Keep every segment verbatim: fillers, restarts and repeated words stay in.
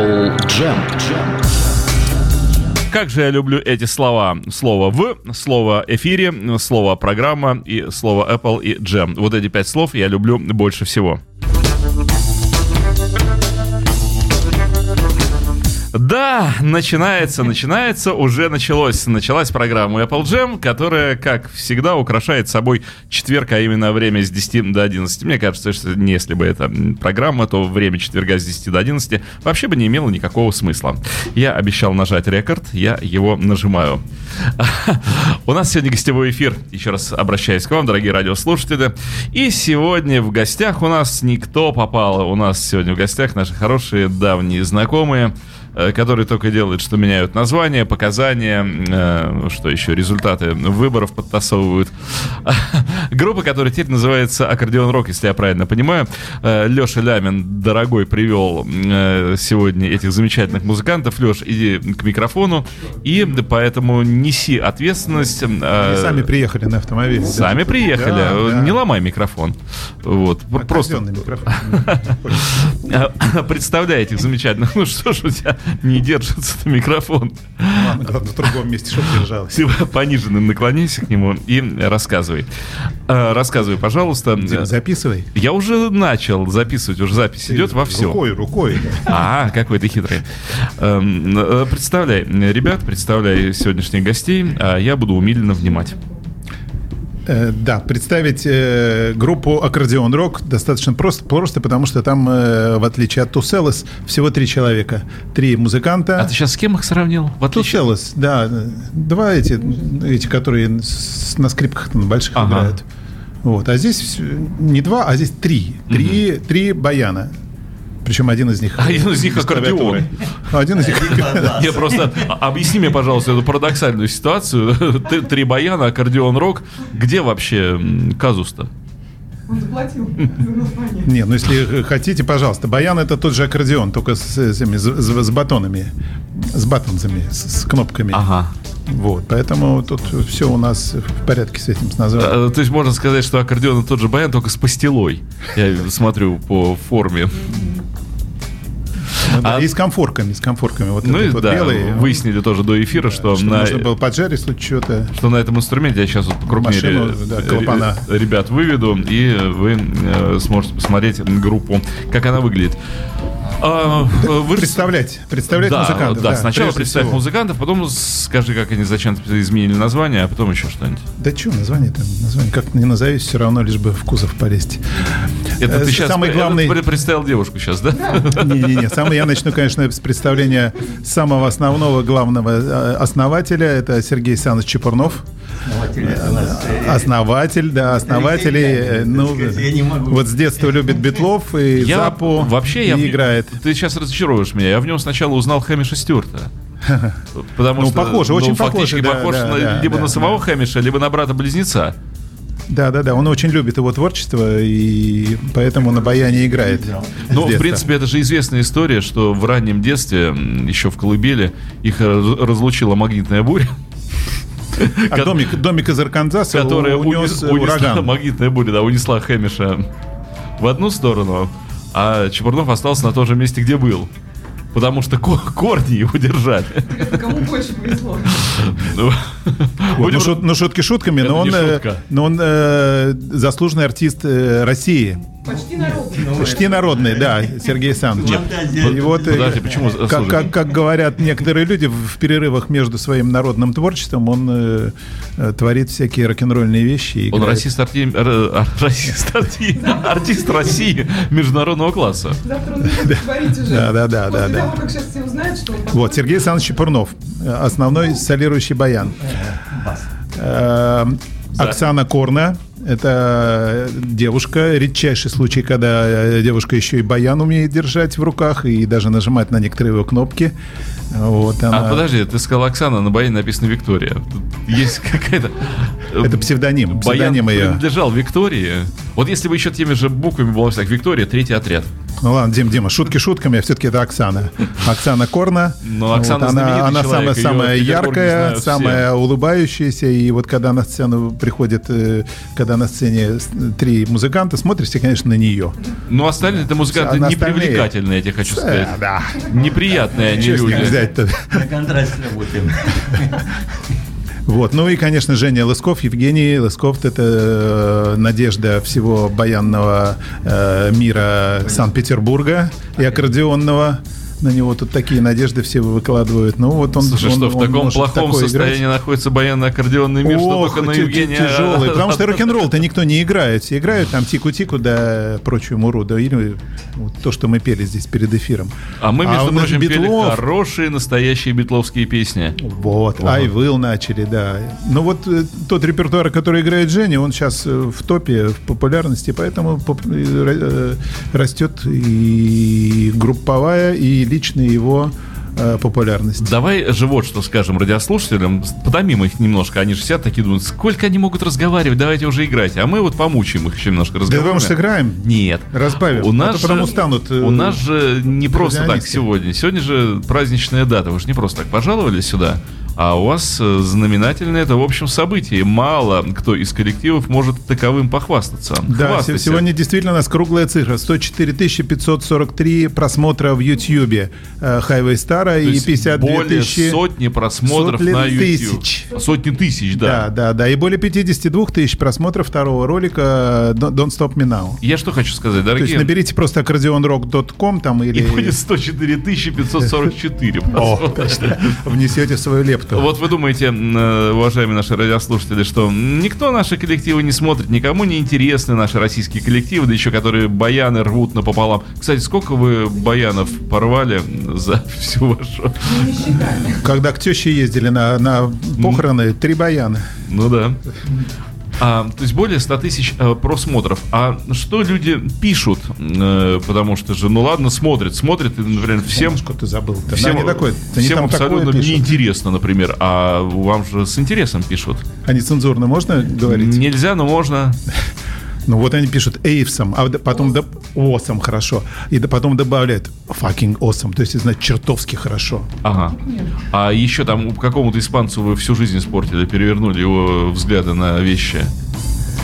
Apple Jam. Как же я люблю эти слова. Слово «в», слово «эфире», слово «программа» и слово «Apple» и «Jam». Вот эти пять слов я люблю больше всего. Да, начинается, начинается, уже началось. Началась программа Apple Jam, которая, как всегда, украшает собой четверг, а именно время с десяти до одиннадцати. Мне кажется, что если бы это программа, то время четверга с десяти до одиннадцати вообще бы не имело никакого смысла. Я обещал нажать рекорд, я его нажимаю. У нас сегодня гостевой эфир. Еще раз обращаюсь к вам, дорогие радиослушатели. И сегодня в гостях у нас никто попал. У нас сегодня в гостях наши хорошие давние знакомые, которые только делают, что меняют названия, показания, э, что еще, результаты выборов подтасовывают. Группа, которая теперь называется Accordion Rock, если я правильно понимаю. Э, Леша Лямин, дорогой, привел э, сегодня этих замечательных музыкантов. Леш, иди к микрофону, и поэтому неси ответственность. Э, Они сами приехали на автомобиле. Сами да, приехали, да, да. Не ломай микрофон. Вот, просто... микрофон. Представляй этих замечательных. Ну что ж у тебя не держится на микрофон. Ладно, когда в другом месте, чтобы держалось. Ты пониженным наклоняйся к нему и рассказывай. Рассказывай, пожалуйста. Дим, записывай. Я уже начал записывать, уже запись ты идет во всем. Рукой, рукой. А, какой ты хитрый. Представляй, ребят, представляй сегодняшних гостей, а я буду умиленно внимать. Да, представить э, группу Accordion Rock достаточно просто, просто потому что там, э, в отличие от Туселос, всего три человека, три музыканта. А ты сейчас с кем их сравнил? Туселос, да, два эти, эти которые с, на скрипках на больших ага. играют. Вот, а здесь не два, а здесь три, три, угу. три баяна. Причем один из них... Один из них аккордеон. Один из них... Я просто... Объясни мне, пожалуйста, эту парадоксальную ситуацию. Три баяна, аккордеон, рок. Где вообще казус-то? Он заплатил за название. Не, ну если хотите, пожалуйста. Баян — это тот же аккордеон, только с батонами. С батонцами, с кнопками. Ага. Вот, поэтому тут все у нас в порядке с этим, с названием. То есть можно сказать, что аккордеон — тот же баян, только с пастилой. Я смотрю по форме. Ну, да, а... И с комфорками, с комфорками. Вот ну и вот да, белый, выяснили он... тоже до эфира, да, что, что на... нужно было поджарить тут что-то. Что на этом инструменте я сейчас вот покрупнее машину, ре... да, клапана. Ребят выведу, и вы э, сможете посмотреть группу, как она выглядит. А, вы... Представлять, представлять да, музыкантов. Да, да сначала представь всего. Музыкантов, потом скажи, как они зачем-то изменили название, а потом еще что-нибудь. Да что название-то? Название как не назовись, все равно лишь бы в кузов полезть. Это а, ты сейчас самый главный... это представил девушку сейчас, да? Не-не-не, самый я начну, конечно, с представления самого основного, главного основателя. Это Сергей Александрович Чепурнов. Основатель, да, основатели. Ну, вот с детства любит Битлов и я, Запу вообще и я, играет. Ты сейчас разочаруешь меня. Я в нем сначала узнал Хэмиша Стюарта. Потому ну, что похоже, ну, очень фактически похоже, похож да, на, да, либо да, на самого да. Хэмиша, либо на брата-близнеца. Да, да, да, он очень любит его творчество, и поэтому на баяне играет. Ну, в принципе, это же известная история, что в раннем детстве, еще в колыбели, их разлучила магнитная буря. А домик, домик из Арканзаса, которая унес, унес, ураган. Магнитная буря, да, унесла Хэмиша в одну сторону, а Чепурнов остался на том же месте, где был. Потому что корни его держали. Кому больше повезло? Ну, шутки шутками, но он заслуженный артист России. Почти народный. Почти народный, да, Сергей Александрович. И вот, как, как, как говорят некоторые люди, в перерывах между своим народным творчеством он э, творит всякие рок-н-ролльные вещи. Он расист, арти... расист, арти... артист России международного класса. Завтра он будет говорить уже. Да, да, да. После да, того, да. как сейчас все узнают, что он... Вот, Сергей Александрович Чепурнов, основной солирующий баян. Оксана Корна. Это девушка, редчайший случай, когда девушка еще и баян умеет держать в руках и даже нажимать на некоторые его кнопки. Вот она... А подожди, ты сказал Оксана, на баяне написано Виктория. Тут есть какая-то... Это псевдоним. Баян принадлежал Виктории. Вот если бы еще теми же буквами было так, Виктория, третий отряд. Ну ладно, Дим, Дима, шутки шутками, а все-таки это Оксана. Оксана Корна. Но Оксана вот, она она человек, самая яркая, самая все. улыбающаяся. И вот когда на сцену приходит, когда на сцене три музыканта, смотришь, конечно, на нее. Ну, остальные это музыканты а непривлекательные, я тебе хочу сказать. Да, да. Неприятные они люди. На контрасте работаем. Вот. Ну и, конечно, Женя Лысков, Евгений Лысков, это надежда всего баянного э, мира Санкт-Петербурга и аккордеонного. На него тут такие надежды все выкладывают. Ну вот он, слушай, он, что в он таком плохом состоянии играть. Находится баянно-аккордеонный мир, что только на Евгения... тяжелый, потому что рок-н-ролл-то никто не играет. Все играют там тику-тику да прочую муру, да, или вот то, что мы пели здесь перед эфиром. А мы, между а прочим, пели битлов... хорошие, настоящие битловские песни. Вот, I Will начали, да. Ну вот тот репертуар, который играет Женя, он сейчас в топе, в популярности, поэтому растет и групповая, и личная его э, популярность. Давай же вот что скажем радиослушателям, подомим их немножко, они же сидят такие думают, сколько они могут разговаривать, давайте уже играть, а мы вот помучаем их еще немножко разговаривать. Да потому что сыграем? Нет. Разбавим. У нас, а же, станут, э, у нас же не просто так сегодня, сегодня же праздничная дата, вы же не просто так пожаловали сюда. А у вас знаменательное это, в общем, событие. Мало кто из коллективов может таковым похвастаться. Да, хвастайся. Сегодня действительно у нас круглая цифра. сто четыре тысячи пятьсот сорок три просмотра в Ютьюбе Highway Star и пятьдесят две более тысячи... сотни просмотров сотни на YouTube. Тысяч. Сотни тысяч, да. Да, да, да. И более пятьдесят две тысячи просмотров второго ролика Don't Stop Me Now. Я что хочу сказать, дорогие... То есть наберите просто аккордеон рок точка ком там или... И будет сто четыре тысячи пятьсот сорок четыре просмотра. Внесете свою лепту. Вот вы думаете, уважаемые наши радиослушатели, что никто наши коллективы не смотрит, никому не интересны наши российские коллективы, да еще которые баяны рвут напополам. Кстати, сколько вы баянов порвали за всю вашу... Когда к теще ездили на, на похороны, три баяна. Ну да. А, то есть более сто тысяч э, просмотров. А что люди пишут? Э, потому что же, ну ладно, смотрят, смотрят, и, например, всем... Что ты забыл? Всем, они такой, они всем абсолютно неинтересно, например. А вам же с интересом пишут. А нецензурно можно говорить? Нельзя, но можно... Ну вот они пишут эйвсом, а потом awesome, awesome хорошо, и потом добавляют fucking awesome, то есть значит чертовски хорошо. Ага. А еще там какому-то испанцу вы всю жизнь испортили, перевернули его взгляды на вещи.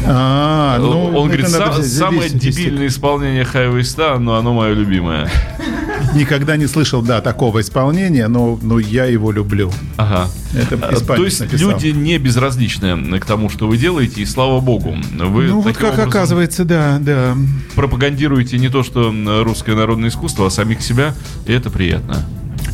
А, ну, он говорит, сам, самое дебильное исполнение Highway Star, но оно мое любимое. Никогда не слышал, да, такого исполнения, но, но я его люблю. Ага. Это испанец. То есть написал. Люди не безразличны к тому, что вы делаете, и слава богу. Вы ну вот как оказывается, да, да. Пропагандируете не то, что русское народное искусство, а самих себя, и это приятно.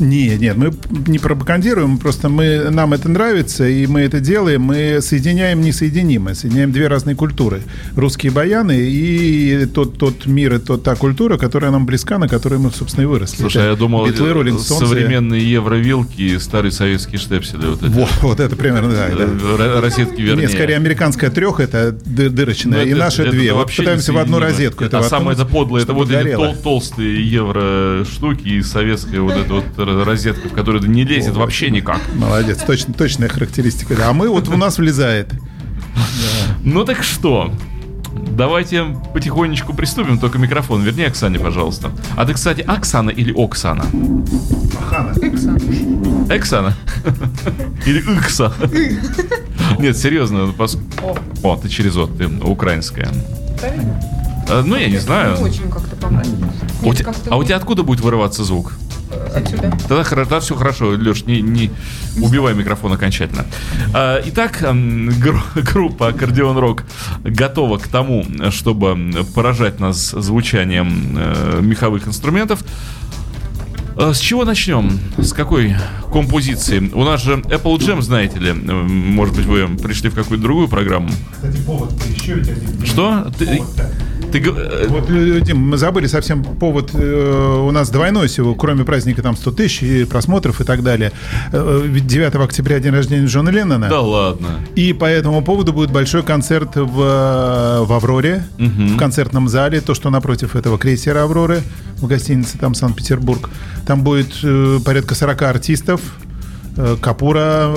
Нет, нет, мы не пропагандируем, просто мы, нам это нравится, и мы это делаем, мы соединяем несоединимое, соединяем две разные культуры. Русские баяны и тот, тот мир, и тот, та культура, которая нам близка, на которой мы, собственно, и выросли. Слушай, это я думал, битлы, Роллинг, Стоунс, современные евровилки и старые советские штепсели. Вот, вот, вот это примерно, да. да. Розетки, вернее. Нет, скорее, американская треха, это дырочная, это, и наши это, две. Это вот пытаемся в одну розетку. Это а самое это подлое, это вот эти тол- толстые евроштуки и советская вот эта вот розетка, в которую не лезет. О, вообще никак. Молодец, точно, точная характеристика. А мы вот у нас влезает. Ну так что, давайте потихонечку приступим. Только микрофон верни Оксане, пожалуйста. А ты, кстати, Оксана или Оксана? Оксана. Оксана. Или Икса. Нет, серьезно. О, ты через «от», ты украинская. Ну я не знаю. Очень как-то помогает. А у тебя откуда будет вырываться звук? Отсюда. Тогда, тогда все хорошо, Леш, не, не убивай микрофон окончательно. Итак, группа Accordion Rock готова к тому, чтобы поражать нас звучанием меховых инструментов. С чего начнем? С какой композиции? У нас же Apple Jam, знаете ли. Может быть, вы пришли в какую-то другую программу. Кстати, повод-то еще ведь один. Что? Повод-то. Ты... Вот, Дим, мы забыли совсем повод. Э, у нас двойной всего, кроме праздника там сто тысяч и просмотров и так далее. Ведь девятого октября день рождения Джона Леннона. Да ладно. И по этому поводу будет большой концерт в, в Авроре, угу. в концертном зале, то, что напротив этого крейсера Авроры, в гостинице там Санкт-Петербург. Там будет э, порядка сорок артистов. Капура, как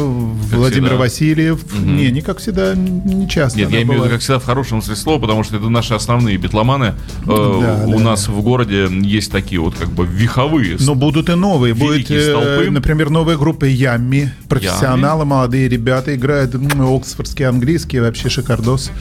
Владимир всегда. Васильев. Угу. Не, не как всегда, не часто. Нет, я имею в виду, как всегда, в хорошем смысле слова, потому что это наши основные битломаны. Да, э, да, у да. нас в городе есть такие вот как бы виховые. Но будут и новые. Будут, э, например, новая группа Ямми. Профессионалы, Ямми. Молодые ребята играют оксфордский, английский, вообще шикардос.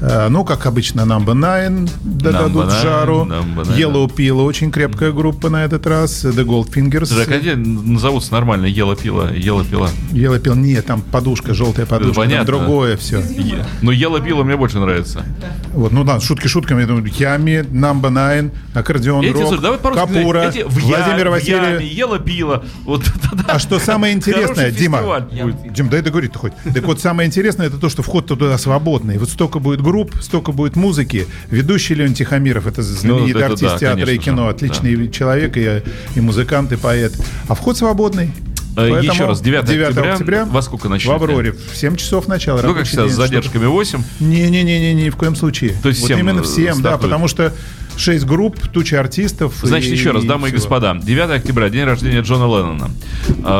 Э, ну, как обычно, Number Nine дадут Number жару. Nine, Yellow Pila, очень крепкая группа на этот раз. The Goldfingers. Так, а назовутся нормально Yellow Pila. Ела пила. Ела пила. Нет, там подушка, желтая подушка. Понятно. Там другое все. Е... Но Ела пила мне больше нравится. Вот, ну да, шутки шутками. Я думаю, Ями, Number Nine, Accordion Rock, Капура, эти, Владимир я, Васильев. Ями, Ела пила. Вот, а что самое интересное, Дима, Дим, дай договорить-то хоть. Так вот, самое интересное, это то, что вход туда свободный. Вот столько будет групп, столько будет музыки. Ведущий Леонид Тихомиров, это знаменитый ну, это, артист да, театра конечно, и кино. Отличный да. человек, и, и музыкант, и поэт. А вход свободный. Поэтому еще раз, девятого октября во сколько начнется? В Авроре, в семь часов начало. Ну, как сейчас, с задержками восемь? Не-не-не, ни в коем случае. То есть вот именно в семь, стартует. Да, потому что шесть групп, туча артистов. Значит, и, еще раз, и дамы всего. И господа, девятого октября, день рождения Джона Леннона.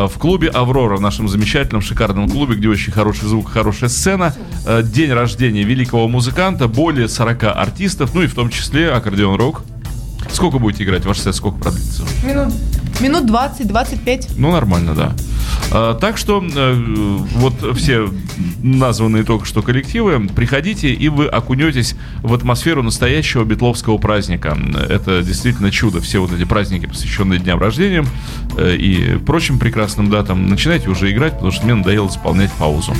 В клубе «Аврора», в нашем замечательном, шикарном клубе, где очень хороший звук, хорошая сцена. День рождения великого музыканта, более сорок артистов, ну и в том числе «Accordion Rock». Сколько будете играть? Ваш сет сколько продлится? Минут. Минут двадцать-двадцать пять. Ну, нормально, да. А, так что э, вот все названные только что коллективы, приходите, и вы окунетесь в атмосферу настоящего битловского праздника. Это действительно чудо. Все вот эти праздники, посвященные дням рождения э, и прочим прекрасным датам. Начинайте уже играть, потому что мне надоело заполнять паузу.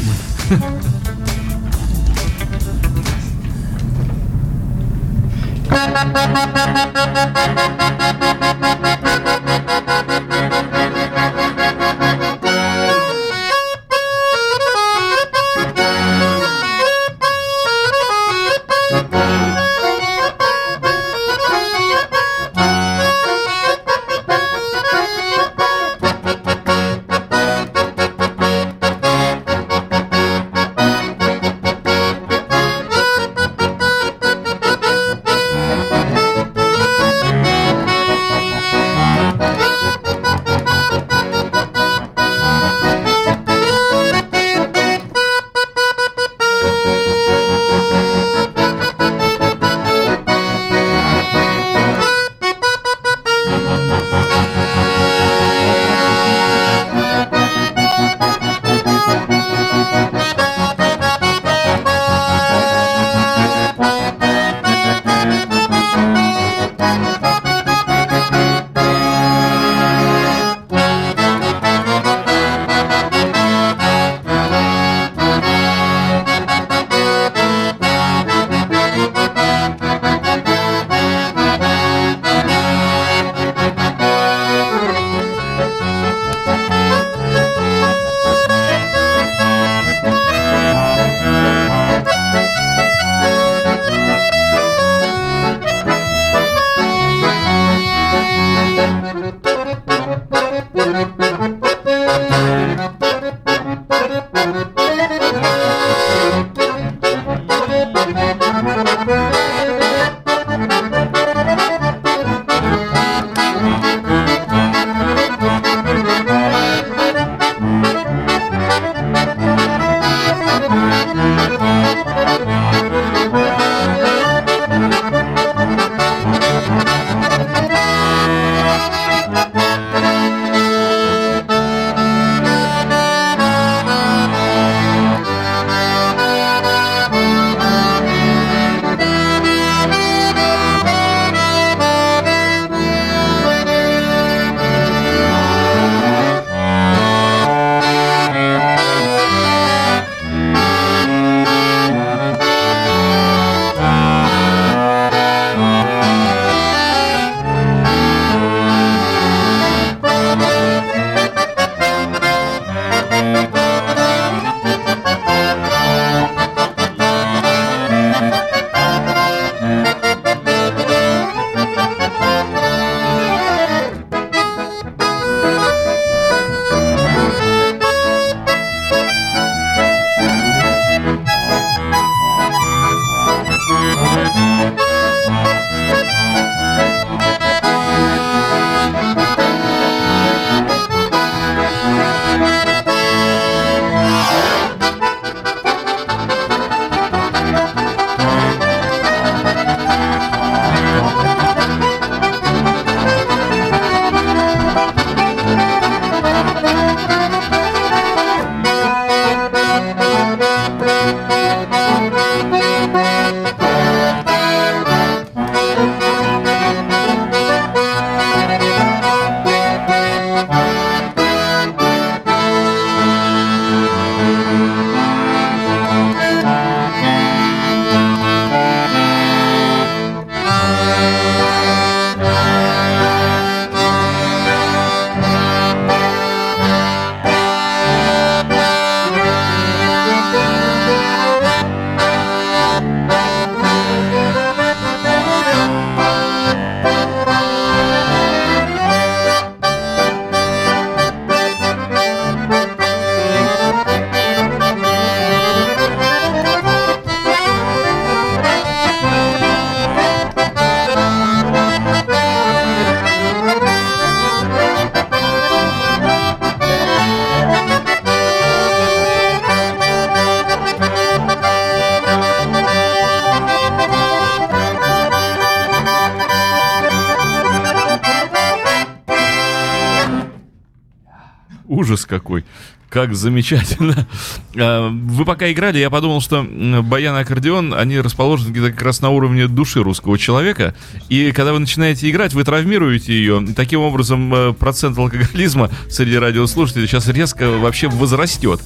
ужас какой. Как замечательно. Вы пока играли, я подумал, что баян и аккордеон, они расположены где-то как раз на уровне души русского человека. И когда вы начинаете играть, вы травмируете ее. И таким образом процент алкоголизма среди радиослушателей сейчас резко вообще возрастет.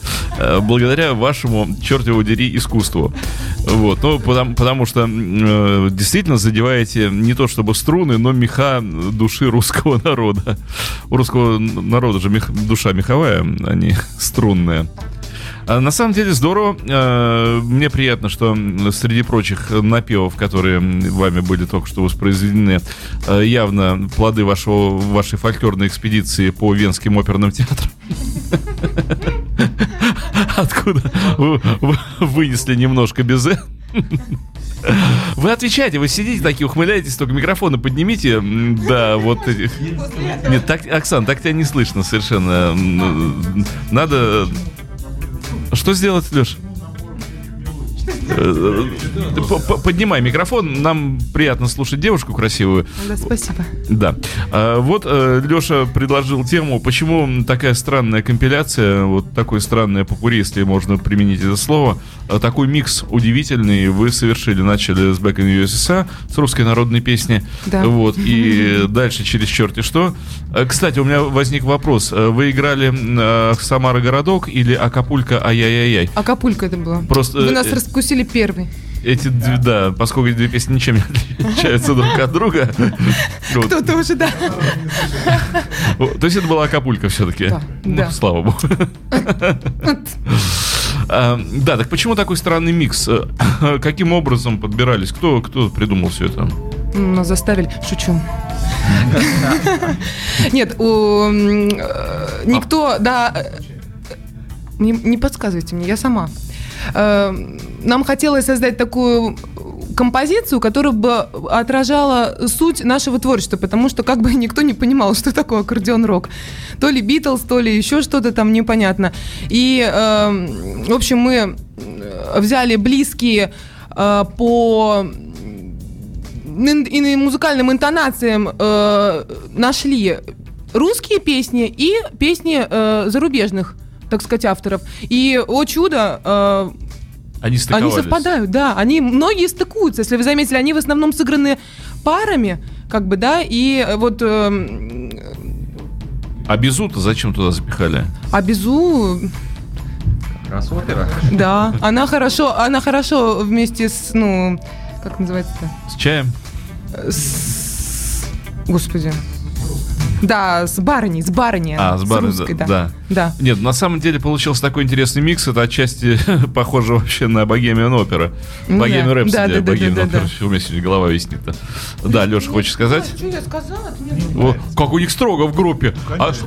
Благодаря вашему, черт его дери, искусству. Вот. Ну, потому, потому что э, действительно задеваете не то чтобы струны, но меха души русского народа. У русского народа же мех, душа меховая, а не... струнная. На самом деле здорово. Мне приятно, что среди прочих напевов, которые вами были только что воспроизведены, явно плоды вашего, вашей фольклорной экспедиции по Венским оперным театрам. Откуда вынесли немножко безе. Вы отвечаете, вы сидите такие, ухмыляетесь, только микрофоны поднимите. Да, вот. Нет, так, Оксана, так тебя не слышно совершенно. Надо... Что сделать, Леш? Поднимай микрофон, нам приятно слушать девушку красивую. Да, спасибо. Да. Вот Леша предложил тему, почему такая странная компиляция, вот такое странное попурри, если можно применить это слово, такой микс удивительный вы совершили, начали с Back in ю эс эс эй, с русской народной песни, да. Вот, и дальше через черти что. Кстати, у меня возник вопрос, вы играли «Самара городок» или «Акапулько ай-яй-яй-яй»? «Акапулько» это было. Просто... Вы нас раскусили. Вкусили первый. Эти, да. да, поскольку эти две песни ничем не отличаются друг от друга. Кто-то уже, да. То есть это была Акапулька все-таки? Да. Слава богу. Да, так почему такой странный микс? Каким образом подбирались? Кто придумал все это? Нас заставили. Шучу. Нет, никто, да... Не подсказывайте мне, я сама. Нам хотелось создать такую композицию, которая бы отражала суть нашего творчества, потому что как бы никто не понимал, что такое аккордеон-рок. То ли Битлз, то ли еще что-то там непонятно. И, э, в общем, мы взяли близкие э, по... и музыкальным интонациям э, нашли русские песни и песни э, зарубежных, так сказать, авторов. И, о чудо, э, они, они совпадают, да. Они, многие стыкуются. Если вы заметили, они в основном сыграны парами, как бы, да, и вот... Э, а Безу-то зачем туда запихали? А Безу... Как раз опера. Да, она хорошо, она хорошо вместе с, ну, как называется-то? С чаем? С... Господи... Да, с барыней, с барыней. А, с барыней, да, да. да. Нет, на самом деле получился такой интересный микс. Это отчасти похоже вообще на Богемиан Опера. Богемиан Рэпсоди, Богемиан Опера. У меня сегодня голова виснет-то. Да, Леша, хочешь сказать? Что я сказала? Как у них строго в группе.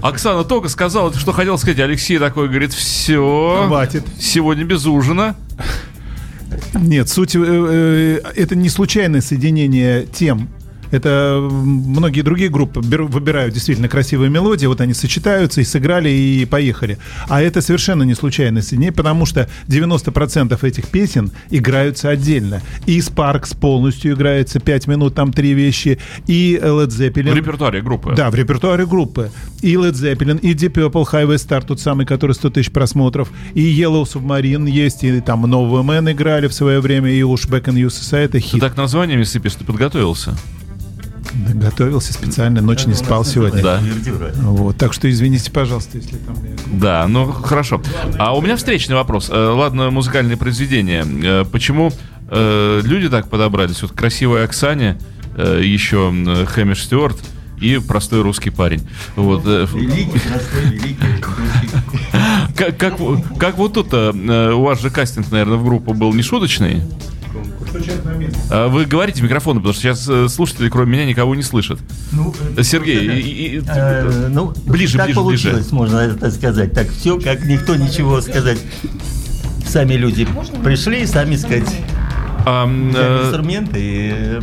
Оксана только сказала, что хотела сказать. Алексей такой говорит, все, хватит. Сегодня без ужина. Нет, суть, это не случайное соединение тем. Это многие другие группы выбирают действительно красивые мелодии, вот они сочетаются и сыграли, и поехали. А это совершенно не случайно соединение, потому что девяносто процентов этих песен играются отдельно. И Спаркс полностью играется, пять минут, там три вещи, и Led Zeppelin. В репертуаре группы. Да, в репертуаре группы. И Led Zeppelin, и Deep Purple, Highway Star, тот самый, который сто тысяч просмотров, и Yellow Submarine есть, и там Новый Мэн играли в свое время, и уж Back in ю эс эс эй это хит. Ты так названиями сыпешь, ты подготовился? Готовился специально, ночь не спал сегодня. Да. Вот, так что извините, пожалуйста, если там... Да, ну хорошо. А у меня встречный вопрос. Ладно, музыкальные произведения. Почему люди так подобрались? Вот красивая Оксане, еще Хэмиш Стюарт и простой русский парень. Вот. Великий, простой, великий русский. Как, как вот тут-то? У вас же кастинг, наверное, в группу был не шуточный? Вы говорите в микрофон, потому что сейчас слушатели, кроме меня, никого не слышат. Ну, Сергей, да. и, и, а, ну, ближе, так ближе, получилось, ближе. Можно это сказать. Так все, как никто ничего сказать. Сами люди пришли, сами сказать. А, инструменты.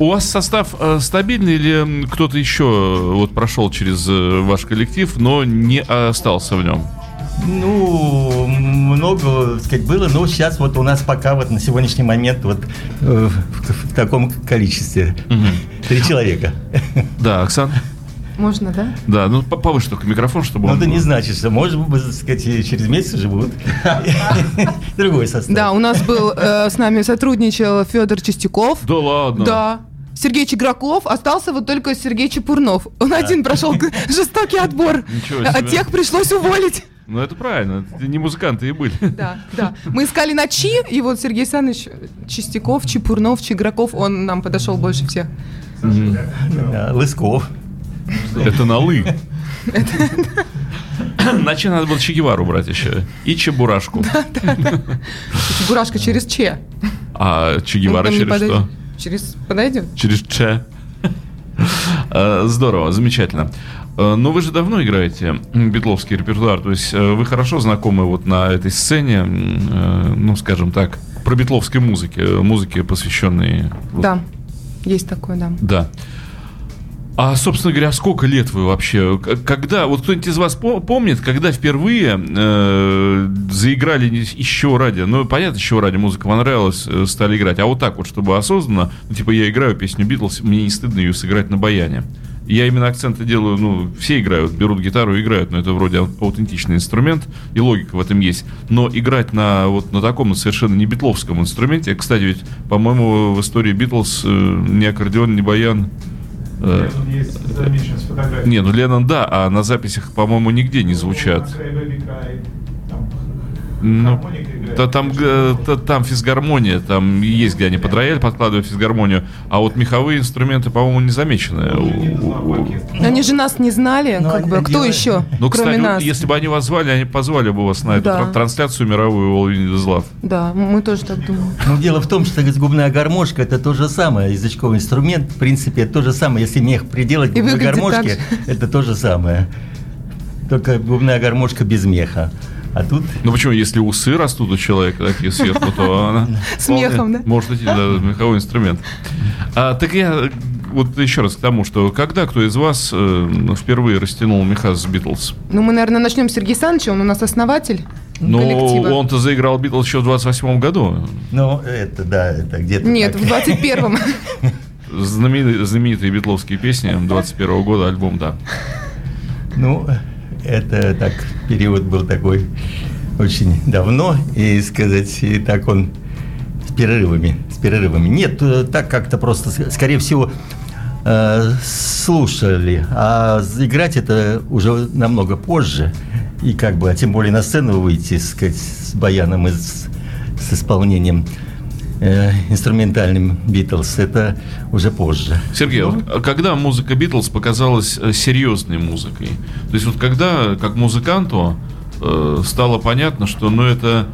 У вас состав стабильный или кто-то еще вот прошел через ваш коллектив, но не остался в нем? Ну, много, так сказать, было, но сейчас вот у нас пока вот на сегодняшний момент вот э, в, в таком количестве. Угу. Три человека. Да, Оксана? Можно, да? Да, ну повыше только микрофон, чтобы... Ну, это не значит, что, может быть, сказать, через месяц уже будет другой состав. Да, у нас был, с нами сотрудничал Федор Чистяков. Да ладно? Да. Сергей Чеграков, остался вот только Сергей Чепурнов. Он да. один прошел жестокий отбор, а тех пришлось уволить. Ну это правильно, это не музыканты и были. Да, да. Мы искали на Чи, и вот Сергей Александрович Чистяков, Чепурнов, Чеграков, он нам подошел больше всех. Лысков. Это на лы. Иначе надо было Че Гевару брать еще. И Чебурашку. Чебурашка через Че. А Че Гевара через что? Через... Подойдем? Через Че. Здорово, замечательно. Но вы же давно играете битловский репертуар. То есть вы хорошо знакомы вот на этой сцене, ну, скажем так, про битловской музыки, музыке, посвященной... Да, есть такое, да. Да. А, собственно говоря, сколько лет вы вообще? Когда, вот кто-нибудь из вас помнит, когда впервые э, заиграли еще ради, ну, понятно, еще ради музыка понравилась, стали играть, а вот так вот, чтобы осознанно, ну, типа, я играю песню Битлз, мне не стыдно ее сыграть на баяне. Я именно акценты делаю, ну, все играют, берут гитару и играют, но это вроде аутентичный инструмент, и логика в этом есть. Но играть на, вот, на таком совершенно не битловском инструменте, кстати, ведь, по-моему, в истории Битлз э, ни аккордеон, ни баян... Леннон есть замечен с фотографией. Не, ну Леннон, да, а на записях, по-моему, нигде не звучат. Ну, да, там, да, там физгармония, там есть, где они под рояль подкладывают физгармонию, а вот меховые инструменты, по-моему, не замечены. Они же нас не знали, но как бы, кто делают. Еще, ну, кроме кстати, нас. Вот, если бы они вас звали, они позвали бы вас на да. эту трансляцию мировую All You Need Is Love. Да, мы тоже так думаем. Но дело в том, что губная гармошка — это то же самое, язычковый инструмент, в принципе, это то же самое, если мех приделать к губной гармошке, это то же самое, только губная гармошка без меха. А тут... Ну почему, если усы растут у человека такие сверху, то она... С мехом, да? Может идти, да, меховой инструмент. А, так я вот еще раз к тому, что когда кто из вас э, впервые растянул меха с Битлз? Ну мы, наверное, начнем с Сергея Саныча, он у нас основатель ну, коллектива. Ну он-то заиграл Битлз еще в двадцать восьмом году. Ну это, да, это где-то... Нет, так. В двадцать первом. Знаменитые, знаменитые битловские песни двадцать первого года, альбом, да. Ну... Это так, период был такой очень давно, и сказать, и так он с перерывами, с перерывами. Нет, так как-то просто, скорее всего, э, слушали, а играть это уже намного позже, и как бы, а тем более на сцену выйти, сказать, с баяном и с, с исполнением э, инструментальным Битлз, это уже позже. Сергей, ну, вот, когда музыка Битлз показалась серьезной музыкой? То есть вот когда, как музыканту, э, стало понятно, что ну, это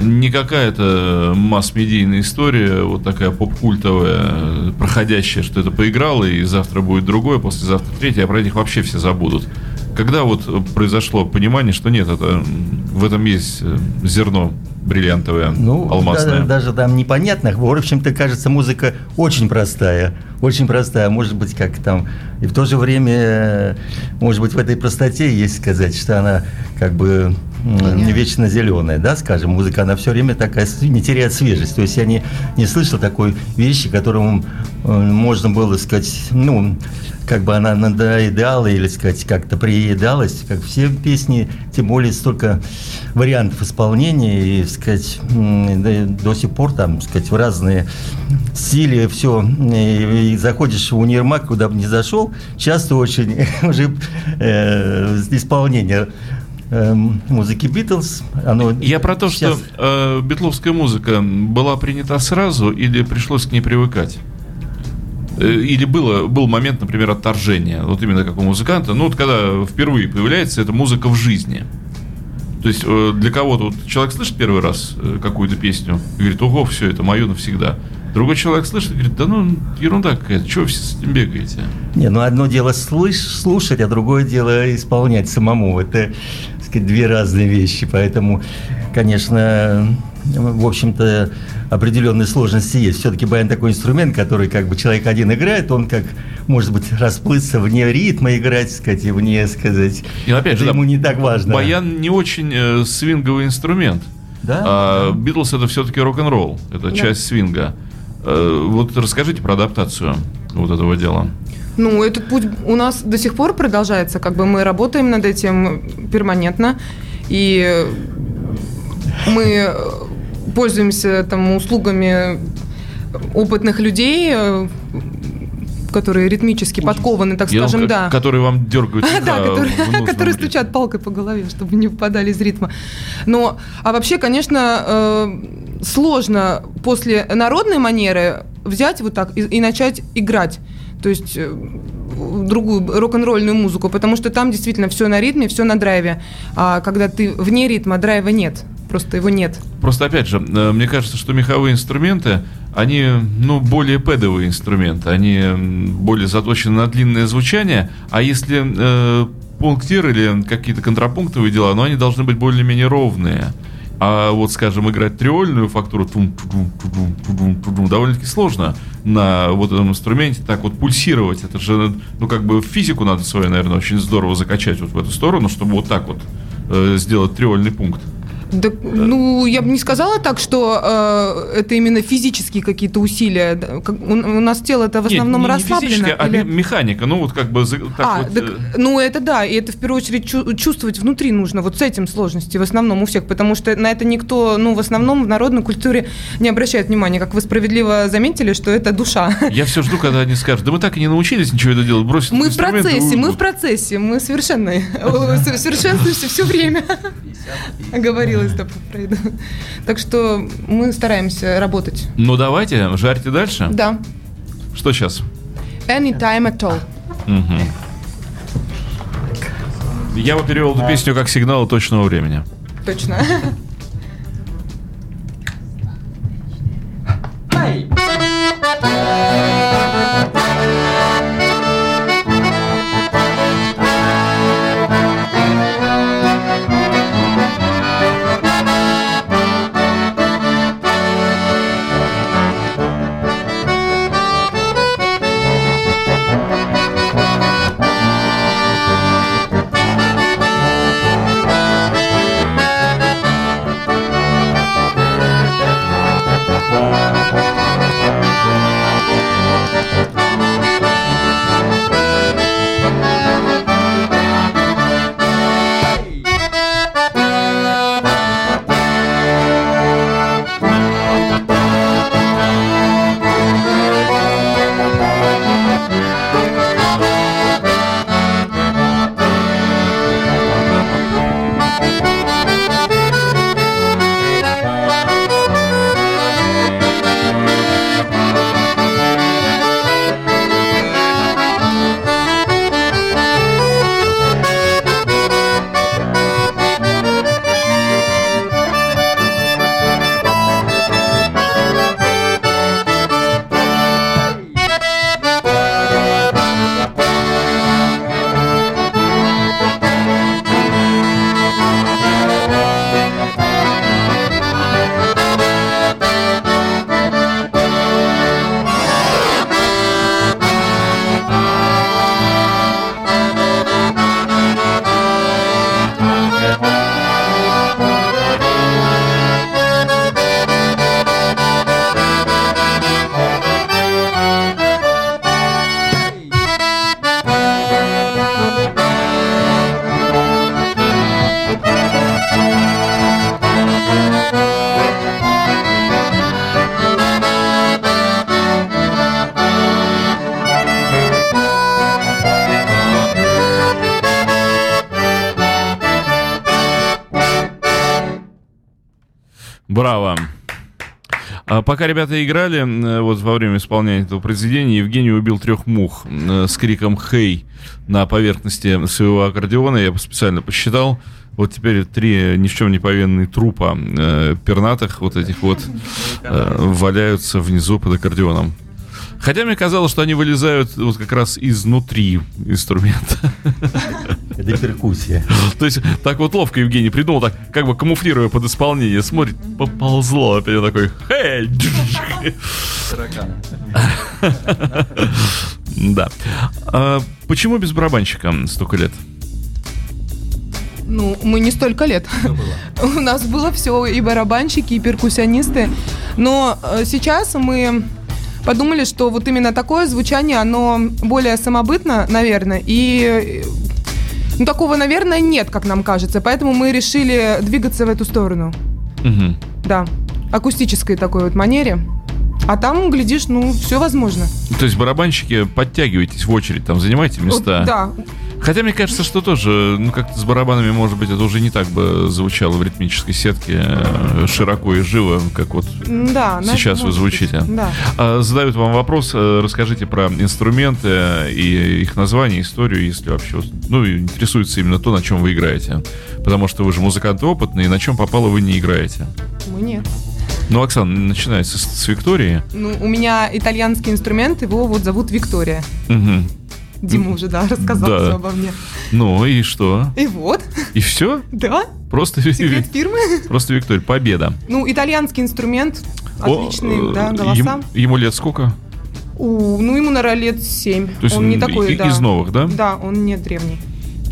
не какая-то масс-медийная история, вот такая поп-культовая, проходящая, что это поиграло, и завтра будет другое, послезавтра третье, а про них вообще все забудут. Когда вот произошло понимание, что нет, это, в этом есть зерно бриллиантовое, ну, алмазное? Ну, даже, даже там непонятно. В общем-то, кажется, музыка очень простая. Очень простая. Может быть, как там... И в то же время, может быть, в этой простоте есть сказать, что она как бы не вечно зеленая, да, скажем. Музыка, она все время такая, не теряет свежесть. То есть я не, не слышал такой вещи, которому можно было сказать, ну... как бы она надоедала или, сказать, как-то приедалась, как все песни, тем более столько вариантов исполнения, и, сказать, до сих пор там, сказать, в разные стили все, и, и заходишь в универмаг, куда бы ни зашел, часто очень уже э, исполнение музыки Битлз. Я про то, сейчас... что э, битловская музыка была принята сразу или пришлось к ней привыкать? Или было, был момент, например, отторжения, вот именно как у музыканта, ну вот когда впервые появляется эта музыка в жизни. То есть для кого-то вот человек слышит первый раз какую-то песню и говорит, ого, все, это мое навсегда. Другой человек слышит и говорит, да ну ерунда какая-то, чего вы все с этим бегаете? Не, ну одно дело слыш, слушать, а другое дело исполнять самому. Это, так сказать, две разные вещи, поэтому, конечно... В общем-то, определенные сложности есть. Все-таки баян такой инструмент, который как бы человек один играет, он как, может быть, расплыться вне ритма играть, сказать, и вне, сказать. И опять это же, ему да, не так важно. Баян не очень э, свинговый инструмент. Да? А, да. Битлз — это все-таки рок-н-ролл, это да. часть свинга. Э, вот расскажите про адаптацию вот этого дела. Ну, этот путь у нас до сих пор продолжается, как бы мы работаем над этим перманентно, и мы пользуемся там услугами опытных людей, которые ритмически подкованы, так Я скажем, вам, да. Которые вам дергают. Да, которые стучат палкой по голове, чтобы не выпадали из ритма. Но, а вообще, конечно, сложно после народной манеры взять вот так и, и начать играть. То есть другую рок-н-ролльную музыку, потому что там действительно все на ритме, все на драйве. А когда ты вне ритма, драйва нет. Просто его нет. Просто, опять же, мне кажется, что меховые инструменты, они, ну, более пэдовые инструменты. Они более заточены на длинное звучание. А если э, пунктир или какие-то контрапунктовые дела, ну, они должны быть более-менее ровные. А вот, скажем, играть триольную фактуру довольно-таки сложно на вот этом инструменте так вот пульсировать. Это же, ну, как бы физику надо свою, наверное, очень здорово закачать вот в эту сторону, чтобы вот так вот э, сделать триольный пункт. Да, ну, я бы не сказала так, что э, это именно физические какие-то усилия. У, у нас тело-то в основном Нет, не, не расслаблено. Нет, не физическое, или... а механика. Ну, вот как бы... Так а, вот, так, ну, это да, и это в первую очередь чу- чувствовать внутри нужно. Вот с этим сложности в основном у всех, потому что на это никто, ну, в основном в народной культуре не обращает внимания. Как вы справедливо заметили, что это душа. Я все жду, когда они скажут, да мы так и не научились ничего это делать, бросить мы в процессе, мы в процессе, мы совершенно совершенствуемся все время. Говорил. Так что мы стараемся работать. Ну давайте, жарьте дальше. Да. Что сейчас? Anytime at all. Угу. Я бы перевел эту песню как сигнал точного времени. Точно. Браво. Пока ребята играли, вот во время исполнения этого произведения, Евгений убил трех мух с криком «Хей!» на поверхности своего аккордеона. Я специально посчитал. Вот теперь три ни в чем не повинные трупа пернатых вот этих вот валяются внизу под аккордеоном. Хотя мне казалось, что они вылезают вот как раз изнутри инструмента. Это перкуссия. То есть так вот ловко Евгений придумал, так как бы камуфлируя под исполнение, смотрит, поползло, опять такой «Хей!» Да. Почему без барабанщика столько лет? Ну, мы не столько лет. У нас было все, и барабанщики, и перкуссионисты. Но сейчас мы... подумали, что вот именно такое звучание, оно более самобытно, наверное, и... Ну, такого, наверное, нет, как нам кажется. Поэтому мы решили двигаться в эту сторону. Угу. Да. Акустической такой вот манере. А там, глядишь, ну, все возможно. То есть барабанщики, подтягивайтесь в очередь, там, занимайте места. Вот, да. Хотя, мне кажется, что тоже, ну, как-то с барабанами, может быть, это уже не так бы звучало в ритмической сетке широко и живо, как вот да, сейчас вы звучите. Да. Задают вам вопрос, расскажите про инструменты и их название, историю, если вообще, ну, интересуется именно то, на чем вы играете. Потому что вы же музыканты опытные, и на чем попало вы не играете. Мы нет. Ну, Оксана, начинается с, с Виктории. Ну, у меня итальянский инструмент, его вот зовут Виктория. Угу. Дима уже, да, рассказал да. все обо мне. Ну и что? И вот. И все? Да. Просто секрет фирмы. Просто Виктория, победа. Ну, итальянский инструмент, отличные, О, да, голоса. Е- ему лет сколько? У, ну, ему, наверное, лет семь. То есть он не такой, и, да. Из новых, да? Да, он не древний.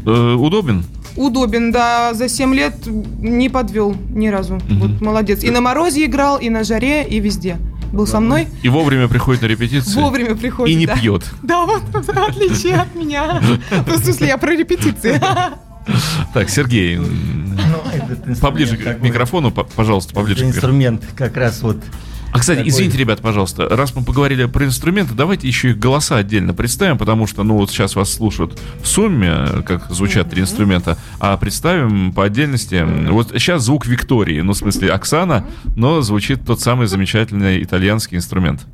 Э, удобен? Удобен, да, за семь лет не подвел ни разу. Mm-hmm. Вот молодец. И на морозе играл, и на жаре, и везде. Был со мной. И вовремя приходит на репетиции. Вовремя приходит, И не да. пьет. Да, вот, в отличие от меня. Ну, в смысле, я про репетиции. Так, Сергей, поближе к микрофону, пожалуйста, поближе. Инструмент как раз вот... А, кстати, такой... извините, ребят, пожалуйста, раз мы поговорили про инструменты, давайте еще их голоса отдельно представим, потому что, ну, вот сейчас вас слушают в сумме, как звучат mm-hmm. три инструмента, а представим по отдельности. Вот сейчас звук Виктории, ну, в смысле, Оксана, но звучит тот самый замечательный итальянский инструмент.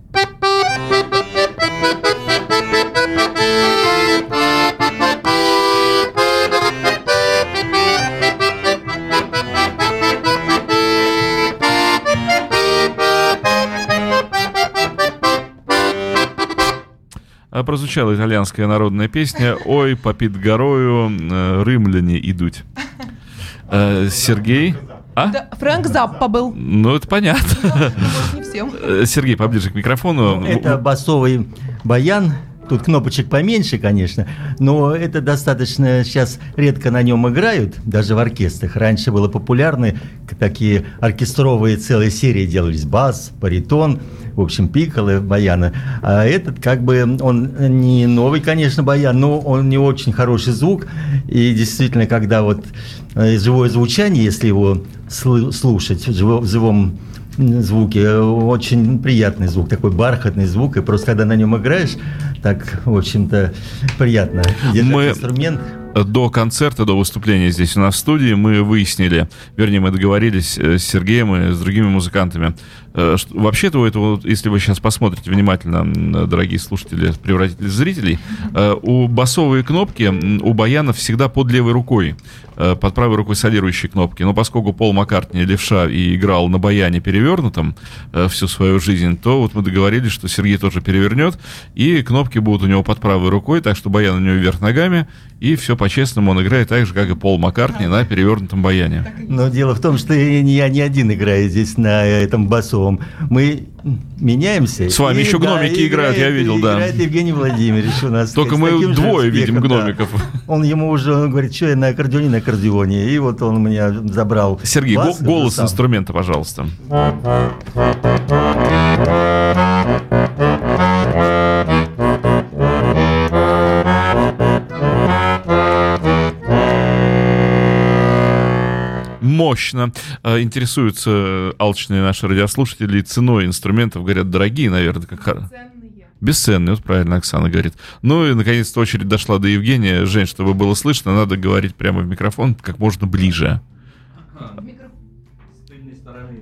Прозвучала итальянская народная песня «Ой, попит горою, рымляне идут». Сергей? А? Да, Фрэнк Заппа был. Ну, это понятно. Сергей, поближе к микрофону. Это басовый баян. Тут кнопочек поменьше, конечно, но это достаточно, сейчас редко на нем играют, даже в оркестрах. Раньше было популярны такие оркестровые целые серии делались, бас, баритон, в общем, пикколо, баяны. А этот, как бы, он не новый, конечно, баян, но он не очень хороший звук, и действительно, когда вот живое звучание, если его слушать в живом звуки, очень приятный звук, такой бархатный звук, и просто когда на нем играешь, так, в общем-то, приятно держать мы... инструмент. До концерта, до выступления здесь у нас в студии мы выяснили, вернее, мы договорились с Сергеем и с другими музыкантами. Вообще-то, этого, если вы сейчас посмотрите внимательно, дорогие слушатели, превратители зрителей, у басовые кнопки, у баянов всегда под левой рукой, под правой рукой солирующие кнопки. Но поскольку Пол Маккартни левша и играл на баяне перевернутом всю свою жизнь, то вот мы договорились, что Сергей тоже перевернет, и кнопки будут у него под правой рукой, так что баян у него вверх ногами, и все по-честному, он играет так же, как и Пол Маккартни на перевернутом баяне. Но дело в том, что я не один играю здесь на этом басовом. Мы меняемся. С вами и, еще да, гномики играют, играет, я видел, играет, да. Играет Евгений Владимирович у нас. Только мы двое видим гномиков. Да. Он ему уже он говорит, что я на аккордеоне, на аккордеоне. И вот он меня забрал. Сергей, бас, го- голос инструмента, пожалуйста. Мощно. Интересуются алчные наши радиослушатели ценой инструментов. Говорят, дорогие, наверное, как... Бесценные. Бесценные, вот правильно Оксана говорит. Ну и, наконец-то, очередь дошла до Евгения. Жень, чтобы было слышно, надо говорить прямо в микрофон как можно ближе. Ага.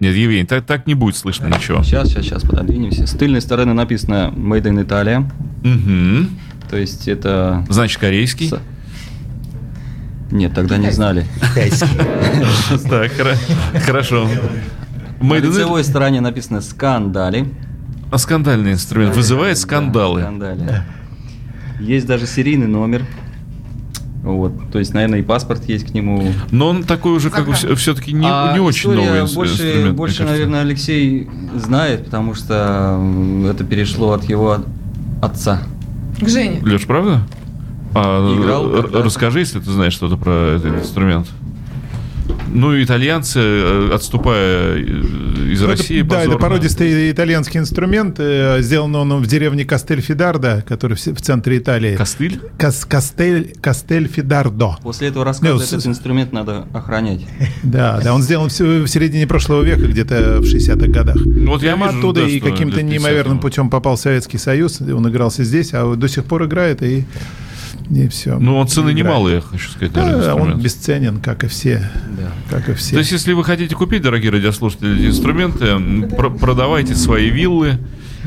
Нет, Евгений, так, так не будет слышно ничего. Сейчас, сейчас, сейчас, пододвинемся. С тыльной стороны написано «Made in Italia». Угу. То есть это... Значит, корейский? С... Нет, тогда не знали. Так, хорошо. На лицевой стороне написано «Скандали». А скандальный инструмент вызывает скандалы. Есть даже серийный номер. Вот, то есть, наверное, и паспорт есть к нему. Но он такой уже, как бы, все-таки не, а не очень новый инструмент. Больше, наверное, Алексей знает, потому что это перешло от его отца. К Жене. Леш, правда? А, играл, р- расскажи, если ты знаешь что-то про этот инструмент. Ну, итальянцы, отступая из ну, России, это, да, это породистый итальянский инструмент. Сделан он в деревне Кастельфидардо, который в, в центре Италии. Кастель? Кас, Кастель, Кастельфидардо. После этого рассказа ну, этот с... инструмент надо охранять. Да, да, он сделан в, в середине прошлого века, где-то в шестидесятых годах. Ну, вот я Прямо вижу, оттуда да, и каким-то неимоверным путем попал в Советский Союз. Он игрался здесь, а до сих пор играет и... И все. Ну, он цены немалые, я хочу сказать. Да, он бесценен, как и все. Да. Как и все. То есть, если вы хотите купить, дорогие радиослушатели, эти инструменты, про- продавайте свои виллы,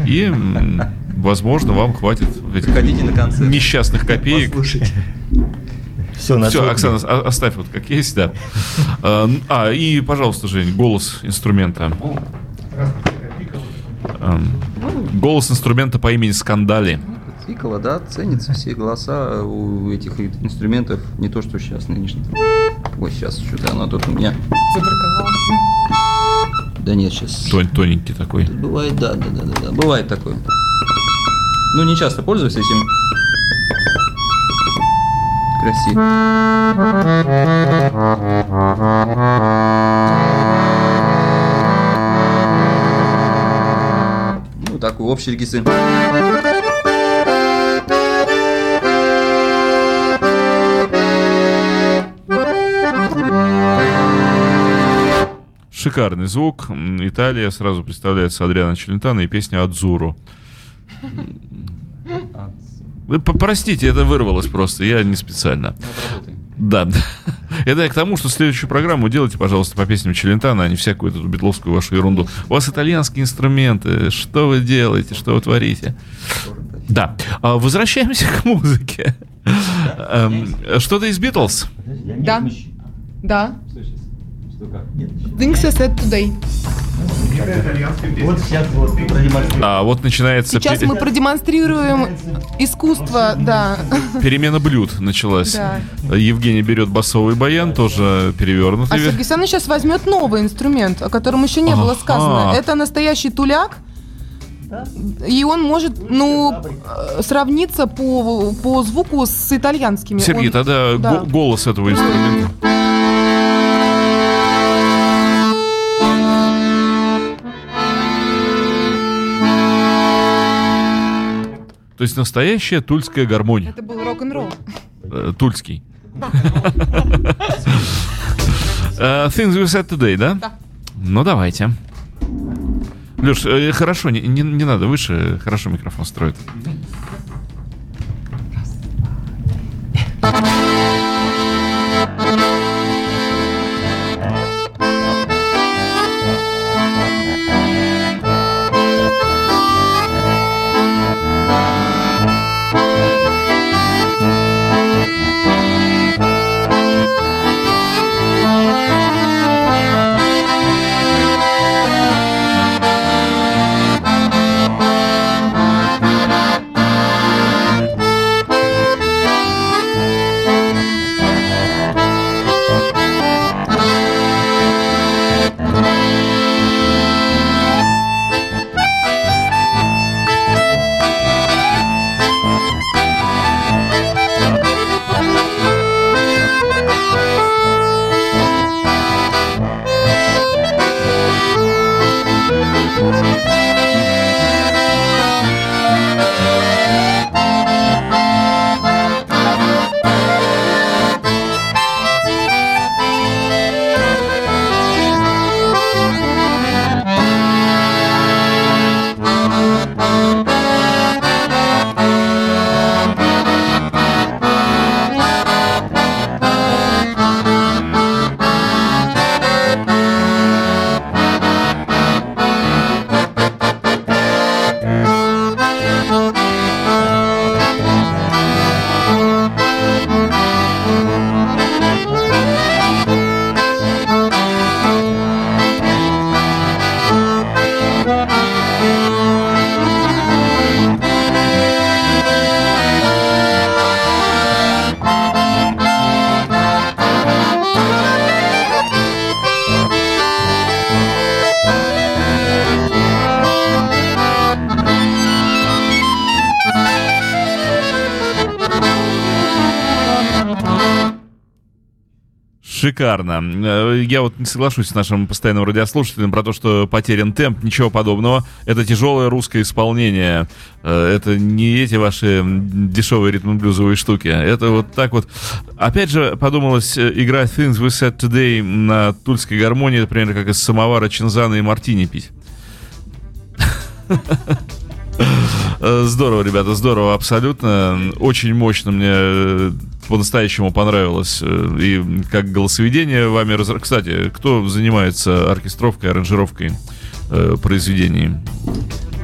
и, возможно, вам хватит этих несчастных копеек. Послушайте. Все, Все Оксана, оставь вот как есть, да. А, и, пожалуйста, Жень, голос инструмента. Голос инструмента по имени Скандали. Икола, да, ценятся все голоса у этих инструментов, не то, что сейчас нынешний. Ой, сейчас что-то она тут у меня забраковала. Да нет, сейчас. Тон, тоненький такой. Тут бывает, да, да, да, да, да, бывает такой. Ну, не часто пользуюсь этим. Красиво. Ну, так, у общей регистрации. Шикарный звук. Италия сразу представляется Адриано Челентано и песня «Адзуру». Простите, это вырвалось просто. Я не специально. Да. Это к тому, что следующую программу делайте, пожалуйста, по песням Челентано, а не всякую эту битловскую вашу ерунду. У вас итальянские инструменты. Что вы делаете? Что вы творите? Да. Возвращаемся к музыке. Что-то из «Битлз»? Да. Да. Things I said today. Вот сейчас вот продемонстрируем. А вот начинается. Сейчас пере... мы продемонстрируем искусство, да. Перемена блюд началась. Да. Евгений берет басовый баян, тоже перевернутый. А Сергей Александрович сейчас возьмет новый инструмент, о котором еще не А-ха. было сказано. Это настоящий туляк. И он может, ну, сравниться по, по звуку с итальянскими. Сергей, он... тогда да. го- голос этого инструмента. То есть настоящая тульская гармония. Это был рок-н-ролл. Тульский. Things we said today, да? Да. Ну, давайте. Леш, хорошо, не надо выше. Хорошо микрофон строит. Шикарно. Я вот не соглашусь с нашим постоянным радиослушателем про то, что потерян темп, ничего подобного. Это тяжелое русское исполнение. Это не эти ваши дешевые ритм-блюзовые штуки. Это вот так вот. Опять же, подумалось, игра Things We Said Today на тульской гармонии, например, как из самовара чинзана и мартини пить. Здорово, ребята, здорово, абсолютно. Очень мощно, мне по-настоящему понравилось. И как голосоведение вами разработано. Кстати, кто занимается оркестровкой, аранжировкой э, произведений?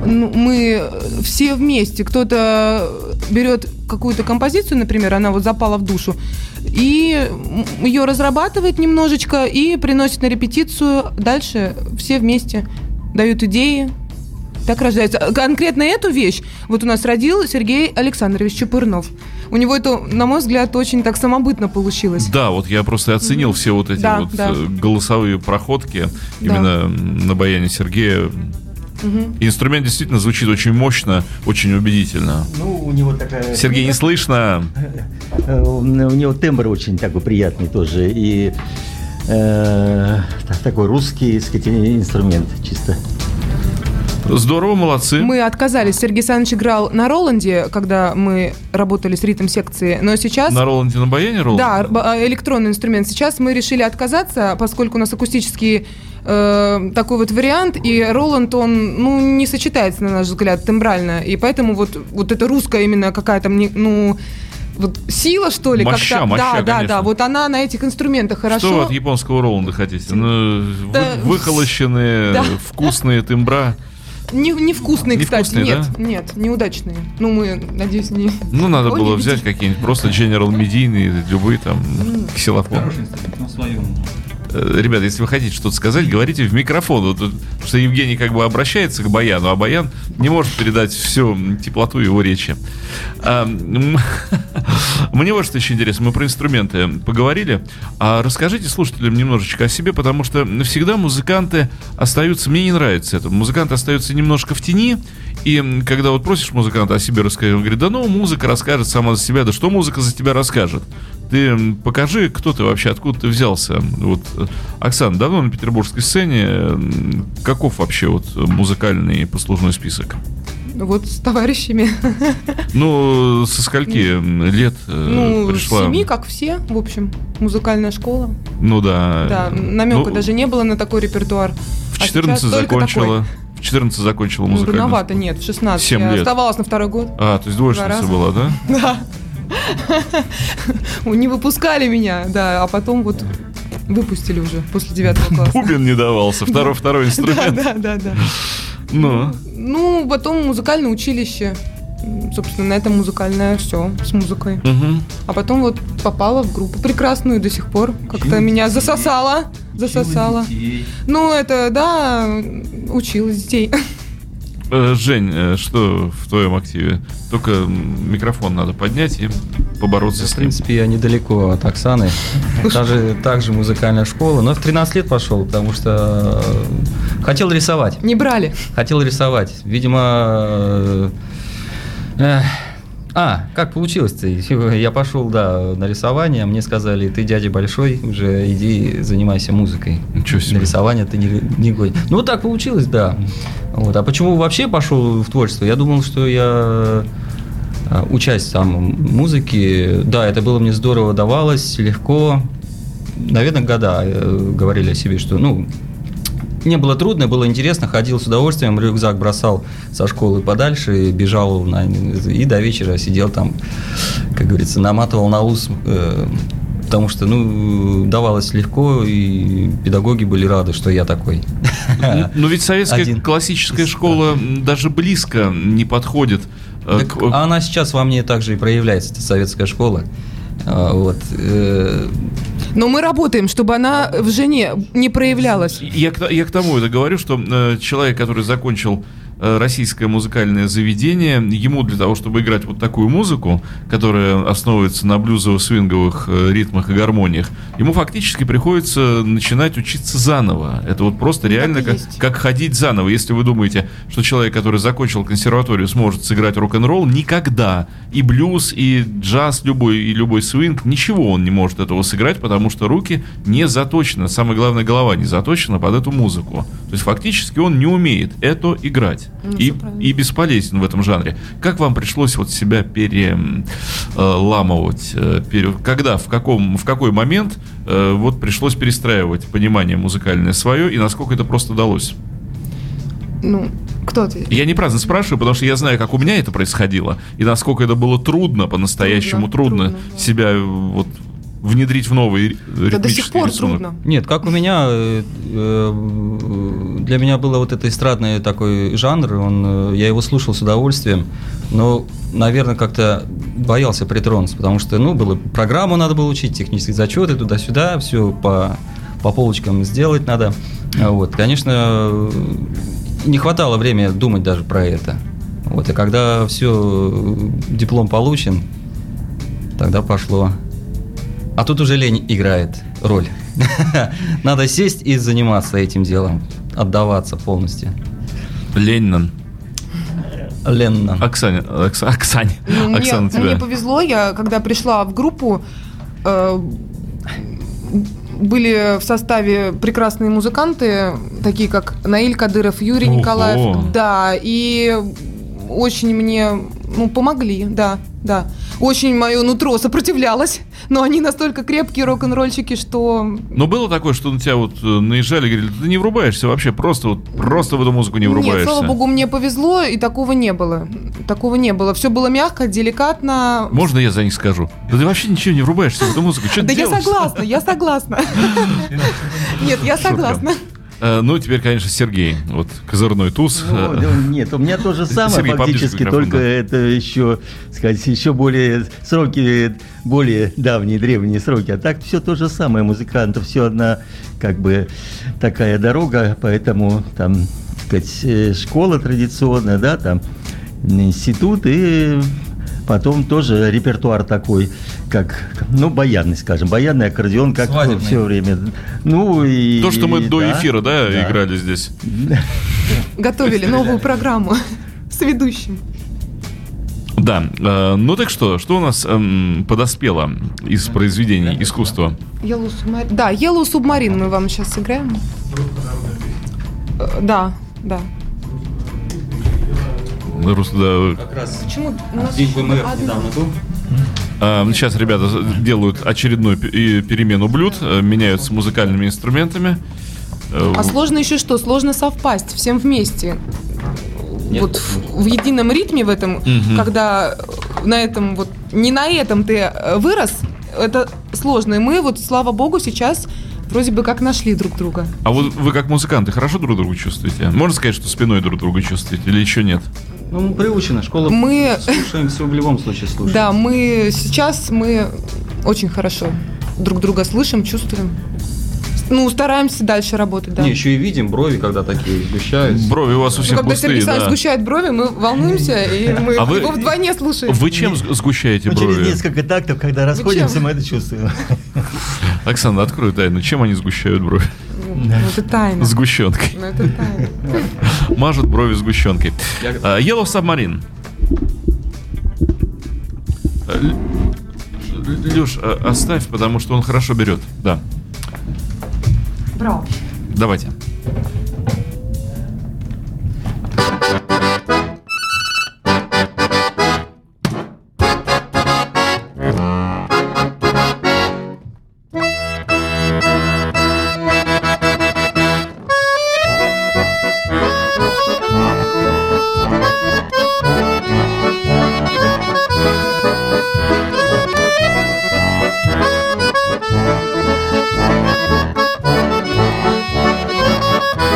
Ну, мы все вместе. Кто-то берет какую-то композицию, например, она вот запала в душу, и ее разрабатывает немножечко и приносит на репетицию. Дальше все вместе дают идеи. Так рождается. Конкретно эту вещь вот у нас родил Сергей Александрович Чепурнов. У него это, на мой взгляд, очень так самобытно получилось. Да, вот я просто оценил mm-hmm. все вот эти да, вот да. голосовые проходки да. именно на баяне Сергея. Mm-hmm. Инструмент действительно звучит очень мощно, очень убедительно. Ну, у него такая... Сергей, не слышно? У него тембр очень такой приятный тоже. И э, такой русский, так сказать, инструмент чисто. Здорово, молодцы. Мы отказались. Сергей Александрович играл на Роланде, когда мы работали с ритм-секцией, но сейчас... На Роланде, на баяне Роланд? Да, электронный инструмент. Сейчас мы решили отказаться, поскольку у нас акустический э, такой вот вариант, и Роланд, он, ну, не сочетается, на наш взгляд, тембрально, и поэтому вот, вот эта русская именно какая-то, ну... Вот сила, что ли, моща, как-то. Моща, да, конечно. Да, да. Вот она на этих инструментах хорошо. Что вы от японского Роланда хотите? Ну, да. вы, выхолощенные, да. вкусные тембра. Не, невкусные, кстати, не вкусные, нет, да? нет, неудачные. Ну, мы, надеюсь, не... Ну, надо было взять какие-нибудь просто General медийные, любые там, ксилофон. Ребята, если вы хотите что-то сказать, говорите в микрофон. Потому что Евгений как бы обращается к баяну, а баян не может передать всю теплоту его речи. Мне вот что еще интересно. Мы про инструменты поговорили. А расскажите слушателям немножечко о себе, потому что всегда музыканты остаются... Мне не нравится это. Музыканты остаются немножко в тени. И когда вот просишь музыканта о себе рассказать, он говорит, да ну, музыка расскажет сама за себя. Да что музыка за тебя расскажет? Ты покажи, кто ты вообще, откуда ты взялся. Вот, Оксана, давно на петербургской сцене. Каков вообще вот музыкальный послужной список? Вот с товарищами. Ну, со скольки лет ну, пришла? Ну, с семи, как все, в общем. Музыкальная школа. Ну да. Да, намека ну, даже не было на такой репертуар. В четырнадцать а закончила. В четырнадцать закончила музыкальную. Ну, рановато, нет, в шестнадцать. семь я лет. Оставалась на второй год. А, то есть двоечница была, да? Да. Не выпускали меня, да, а потом вот выпустили уже после девятого класса. Бубен не давался, второй, второй инструмент. Да, да, да. Ну, ну потом музыкальное училище, собственно, на этом музыкальное все с музыкой. А потом вот попала в группу прекрасную до сих пор, как-то меня засосала, засосала. Ну это да, учила детей. Жень, что в твоем активе? Только микрофон надо поднять и побороться да, с ним. В принципе, я недалеко от Оксаны. Даже, также музыкальная школа. Но в тринадцать лет пошел, потому что хотел рисовать. Не брали. Хотел рисовать. Видимо... Э, а, как получилось-то? Я пошел, да, на рисование. Мне сказали, ты дядя большой, уже иди занимайся музыкой. Ничего себе. На рисование ты не, не годен. Ну, так получилось, да. Вот. А почему вообще пошел в творчество? Я думал, что я учась там музыке, да, это было мне здорово давалось, легко. Наверное, года говорили о себе, что, ну, мне было трудно, было интересно, ходил с удовольствием, рюкзак бросал со школы подальше, бежал на... и до вечера сидел там, как говорится, наматывал на ус, потому что, ну, давалось легко, и педагоги были рады, что я такой. Но ведь советская Один. классическая школа даже близко не подходит. Так к... Она сейчас во мне также и проявляется, советская школа. Вот. Но мы работаем, чтобы она в жене не проявлялась. Я, я к тому это говорю, что человек, который закончил российское музыкальное заведение. Ему для того, чтобы играть вот такую музыку, которая основывается на блюзово-свинговых ритмах и гармониях, ему фактически приходится начинать учиться заново. Это вот просто реально как, как ходить заново. Если вы думаете, что человек, который закончил консерваторию, сможет сыграть рок-н-ролл, никогда. И блюз, и джаз, любой, и любой свинг, ничего он не может этого сыграть, потому что руки не заточены. Самое главное, голова не заточена под эту музыку. То есть фактически он не умеет это играть. И, и бесполезен в этом жанре. Как вам пришлось вот себя переламывать? Пере... Когда, в, каком, в какой момент э, вот пришлось перестраивать понимание музыкальное свое, и насколько это просто удалось? Ну, кто ты? Я не праздно спрашиваю, потому что я знаю, как у меня это происходило, и насколько это было трудно, по-настоящему трудно, трудно, трудно да. себя вот... внедрить в новый ритмический да, до сих пор рисунок. Трудно. Нет, как у меня, для меня было вот это эстрадный такой жанр, он, я его слушал с удовольствием, но, наверное, как-то боялся притронуться, потому что, ну, было, программу надо было учить, технические зачеты туда-сюда, все по, по полочкам сделать надо. Вот, конечно, не хватало времени думать даже про это. Вот, и когда все, диплом получен, тогда пошло. А тут уже лень играет роль. Надо сесть и заниматься этим делом, отдаваться полностью. Ленин. Ленин. Оксане, Окс, Оксане. Ну, мне, Оксана, тебе. Мне повезло, я когда пришла в группу, э, были в составе прекрасные музыканты, такие как Наиль Кадыров, Юрий Ого. Николаев, да, и очень мне, ну, помогли, да. Да, очень мое нутро сопротивлялось, но они настолько крепкие рок-н-ролльщики, что... Но было такое, что на тебя вот наезжали и говорили, ты не врубаешься вообще, просто вот просто в эту музыку не врубаешься. Нет, слава богу, мне повезло, и такого не было. Такого не было. Все было мягко, деликатно. Можно я за них скажу? Да ты вообще ничего не врубаешься в эту музыку, что ты делаешь? Да я согласна, я согласна. Нет, я согласна. Ну, теперь, конечно, Сергей, вот, козырной туз. Ну, нет, у меня то же самое, Сергей, фактически, только да. это еще, сказать, еще более сроки, более давние, древние сроки. А так все то же самое, музыкантов, все одна, как бы, такая дорога, поэтому, там, сказать, школа традиционная, да, там, институт и... Потом тоже репертуар такой, как, ну, баянный, скажем, баянный аккордеон, как все время. Ну, и, то, что мы и, до да, эфира, да, да, играли здесь. Готовили новую программу с ведущим. Да, ну так что, что у нас эм, подоспело из произведений искусства? Да, Yellow Submarine мы вам сейчас сыграем. Да, да. Руслан, да. Как раз почему у нас день БМФ недавно был. Сейчас ребята делают очередную перемену блюд, меняют с музыкальными инструментами. А сложно еще что? Сложно совпасть всем вместе. Нет. Вот в, в едином ритме в этом, угу. когда на этом вот не на этом ты вырос, это сложно. И мы вот, слава богу, сейчас вроде бы как нашли друг друга. А вот вы как музыканты хорошо друг друга чувствуете? Можно сказать, что спиной друг друга чувствуете или еще нет? Ну, мы приучены, школа, мы слушаем все в любом случае слушаем. Да, мы сейчас, мы очень хорошо друг друга слышим, чувствуем. Ну, стараемся дальше работать, да. Не, еще и видим брови, когда такие сгущаются. Брови у вас у всех ну, когда густые, Сергей Александрович да. сгущает брови, мы волнуемся, и мы а его вы, вдвойне слушаем. Вы чем сгущаете мы брови? Через несколько тактов, когда расходимся, мы это чувствуем. Оксана, открой тайну. Чем они сгущают брови? Ну, это тайна. Сгущенкой. Ну, это тайна. Мажут брови сгущенкой. Yellow Submarine. Леш, оставь, потому что он хорошо берет. Да. Браво. Давайте. We'll be right back.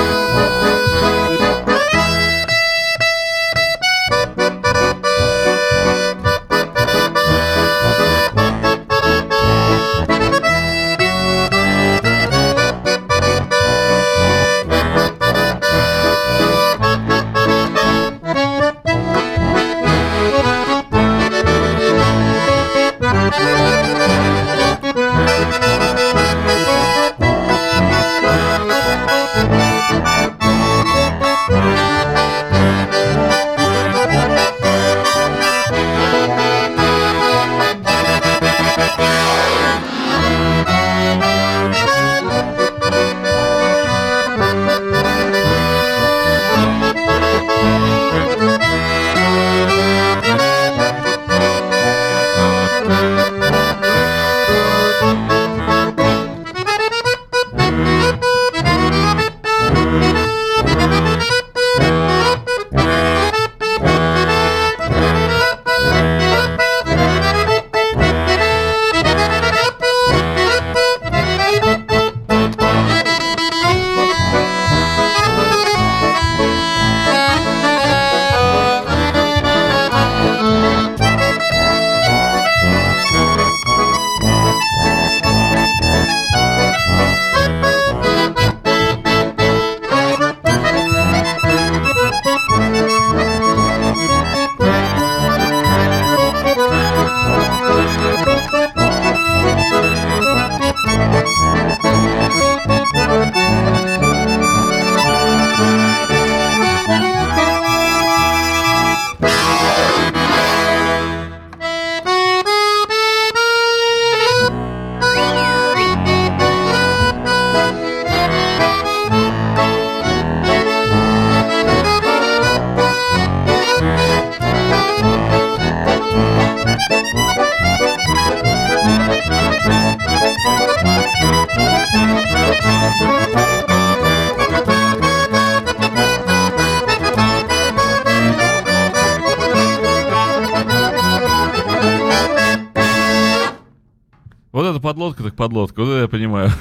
Вот эта подлодка, так подлодка, вот это я понимаю.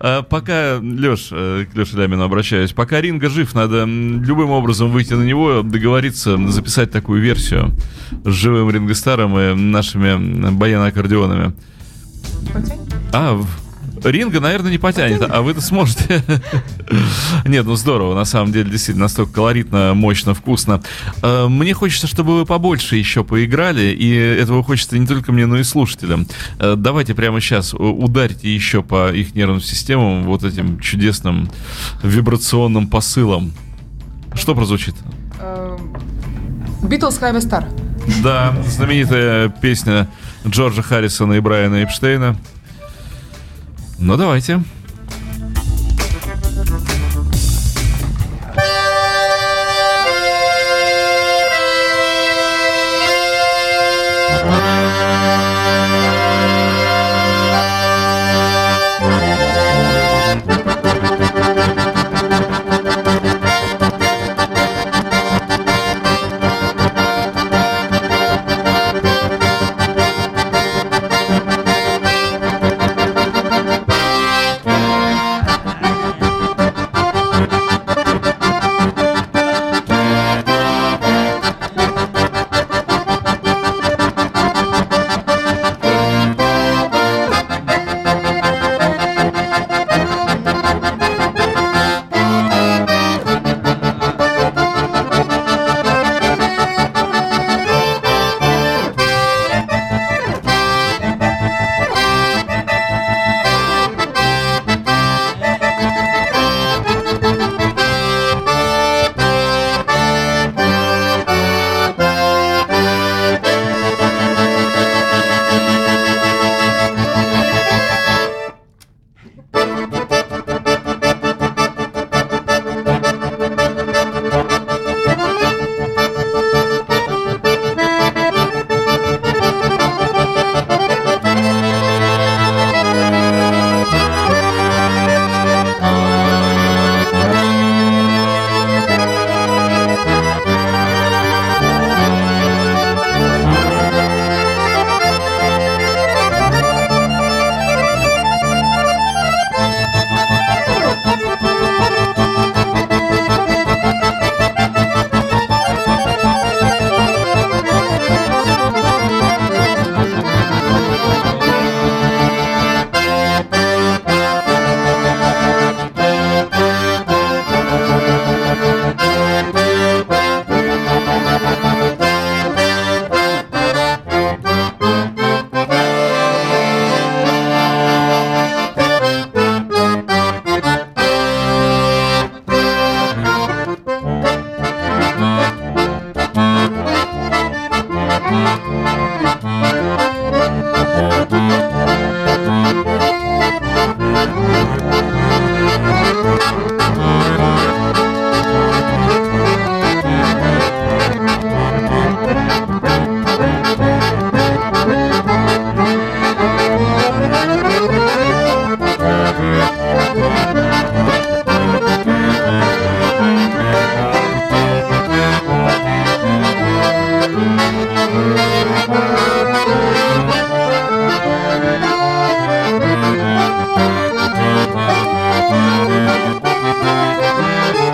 А пока, Леш, к Леше Лямину обращаюсь, пока Ринго жив, надо любым образом выйти на него, договориться, записать такую версию с живым Рингостаром и нашими баяно-аккордеонами. А, Ринго, наверное, не потянет, потянет. А вы-то сможете. Нет, ну здорово, на самом деле, действительно, настолько колоритно, мощно, вкусно. Мне хочется, чтобы вы побольше еще поиграли, и этого хочется не только мне, но и слушателям. Давайте прямо сейчас ударьте еще по их нервным системам вот этим чудесным вибрационным посылом. Что прозвучит? Beatles Highway Star. Да, знаменитая песня Джорджа Харрисона и Брайана Эпштейна. Ну, давайте. We'll be right back.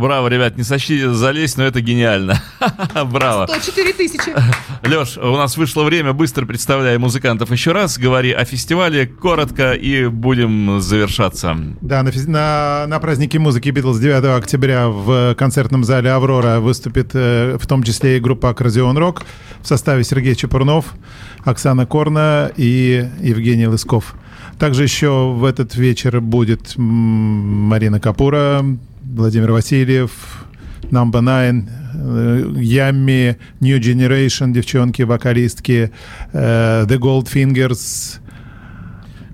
Браво, ребят, не сочти залезть, но это гениально. Браво. сто четыре тысячи. Леш, у нас вышло время, быстро представляй музыкантов еще раз. Говори о фестивале коротко и будем завершаться. Да, на, на, на празднике музыки Beatles девятого октября в концертном зале «Аврора» выступит в том числе и группа Accordion Rock в составе Сергей Чепурнов, Оксана Корна и Евгений Лысков. Также еще в этот вечер будет Марина Капура, Владимир Васильев, Number Nine, Yummy, New Generation, девчонки, вокалистки, The Goldfingers.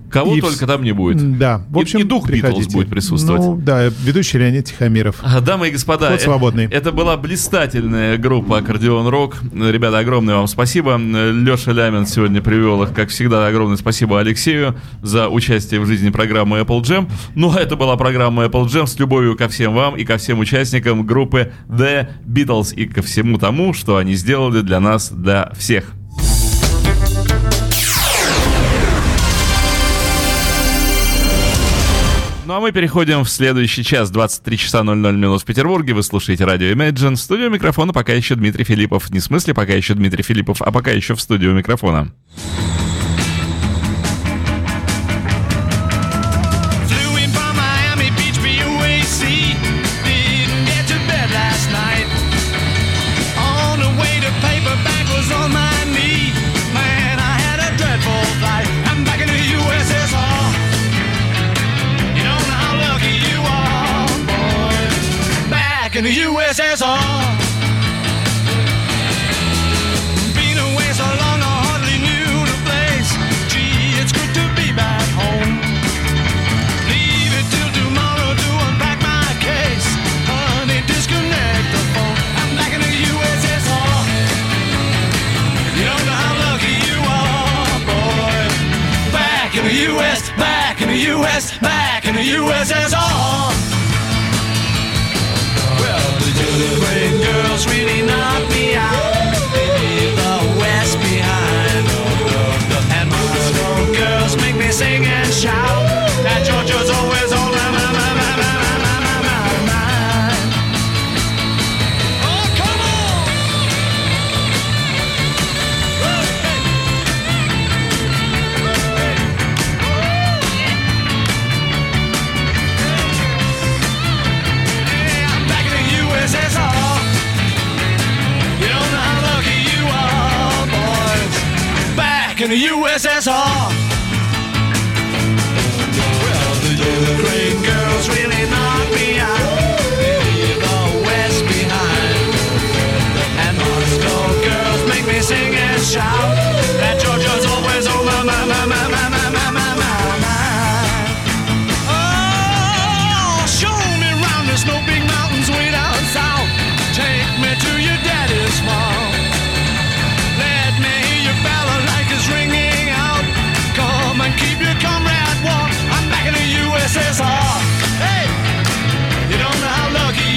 Кого и только в... там не будет. Да. В общем, и, и дух Битлз будет присутствовать. Ну, да, ведущий Леонид Тихомиров. Дамы и господа, вот свободный. Это, это была блистательная группа Accordion Rock. Ребята, огромное вам спасибо. Леша Лямин сегодня привел их, как всегда, огромное спасибо Алексею за участие в жизни программы Apple Jam. Ну, а это была программа Apple Jam с любовью ко всем вам и ко всем участникам группы The Beatles и ко всему тому, что они сделали для нас, для всех. Ну а мы переходим в следующий час, двадцать три часа ноль ноль минут в Петербурге. Вы слушаете радио Imagine. В студию микрофона пока еще Дмитрий Филиппов. Не в смысле пока еще Дмитрий Филиппов, а пока еще в студию микрофона. In the U S S R. Been away so long I hardly knew the place. Gee, it's good to be back home. Leave it till tomorrow to unpack my case. Honey, disconnect the phone. I'm back in the U S S R. You don't know how lucky you are, boy. Back in the U S, back in the U S, back in the U S S R. Delivering girls really knock me out. They leave the West behind. And Moscow girls make me sing and shout. That Georgia's always on my mind, my, my, my, my, my, my, my, mind. Oh, come on! Hey, I'm back in the U S S R. In the U S S R. Well, the Ukraine girls really knock me out. They leave the West behind. And Moscow girls make me sing and shout. That Georgia's always on my, my, my, my, my, my, my, my, my, mind. Oh, show me round the snow big mountains way down south. Take me to your daddy's farm. U S S R. Hey, you don't know how lucky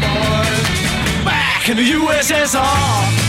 you are, boys. Back in the U S S R.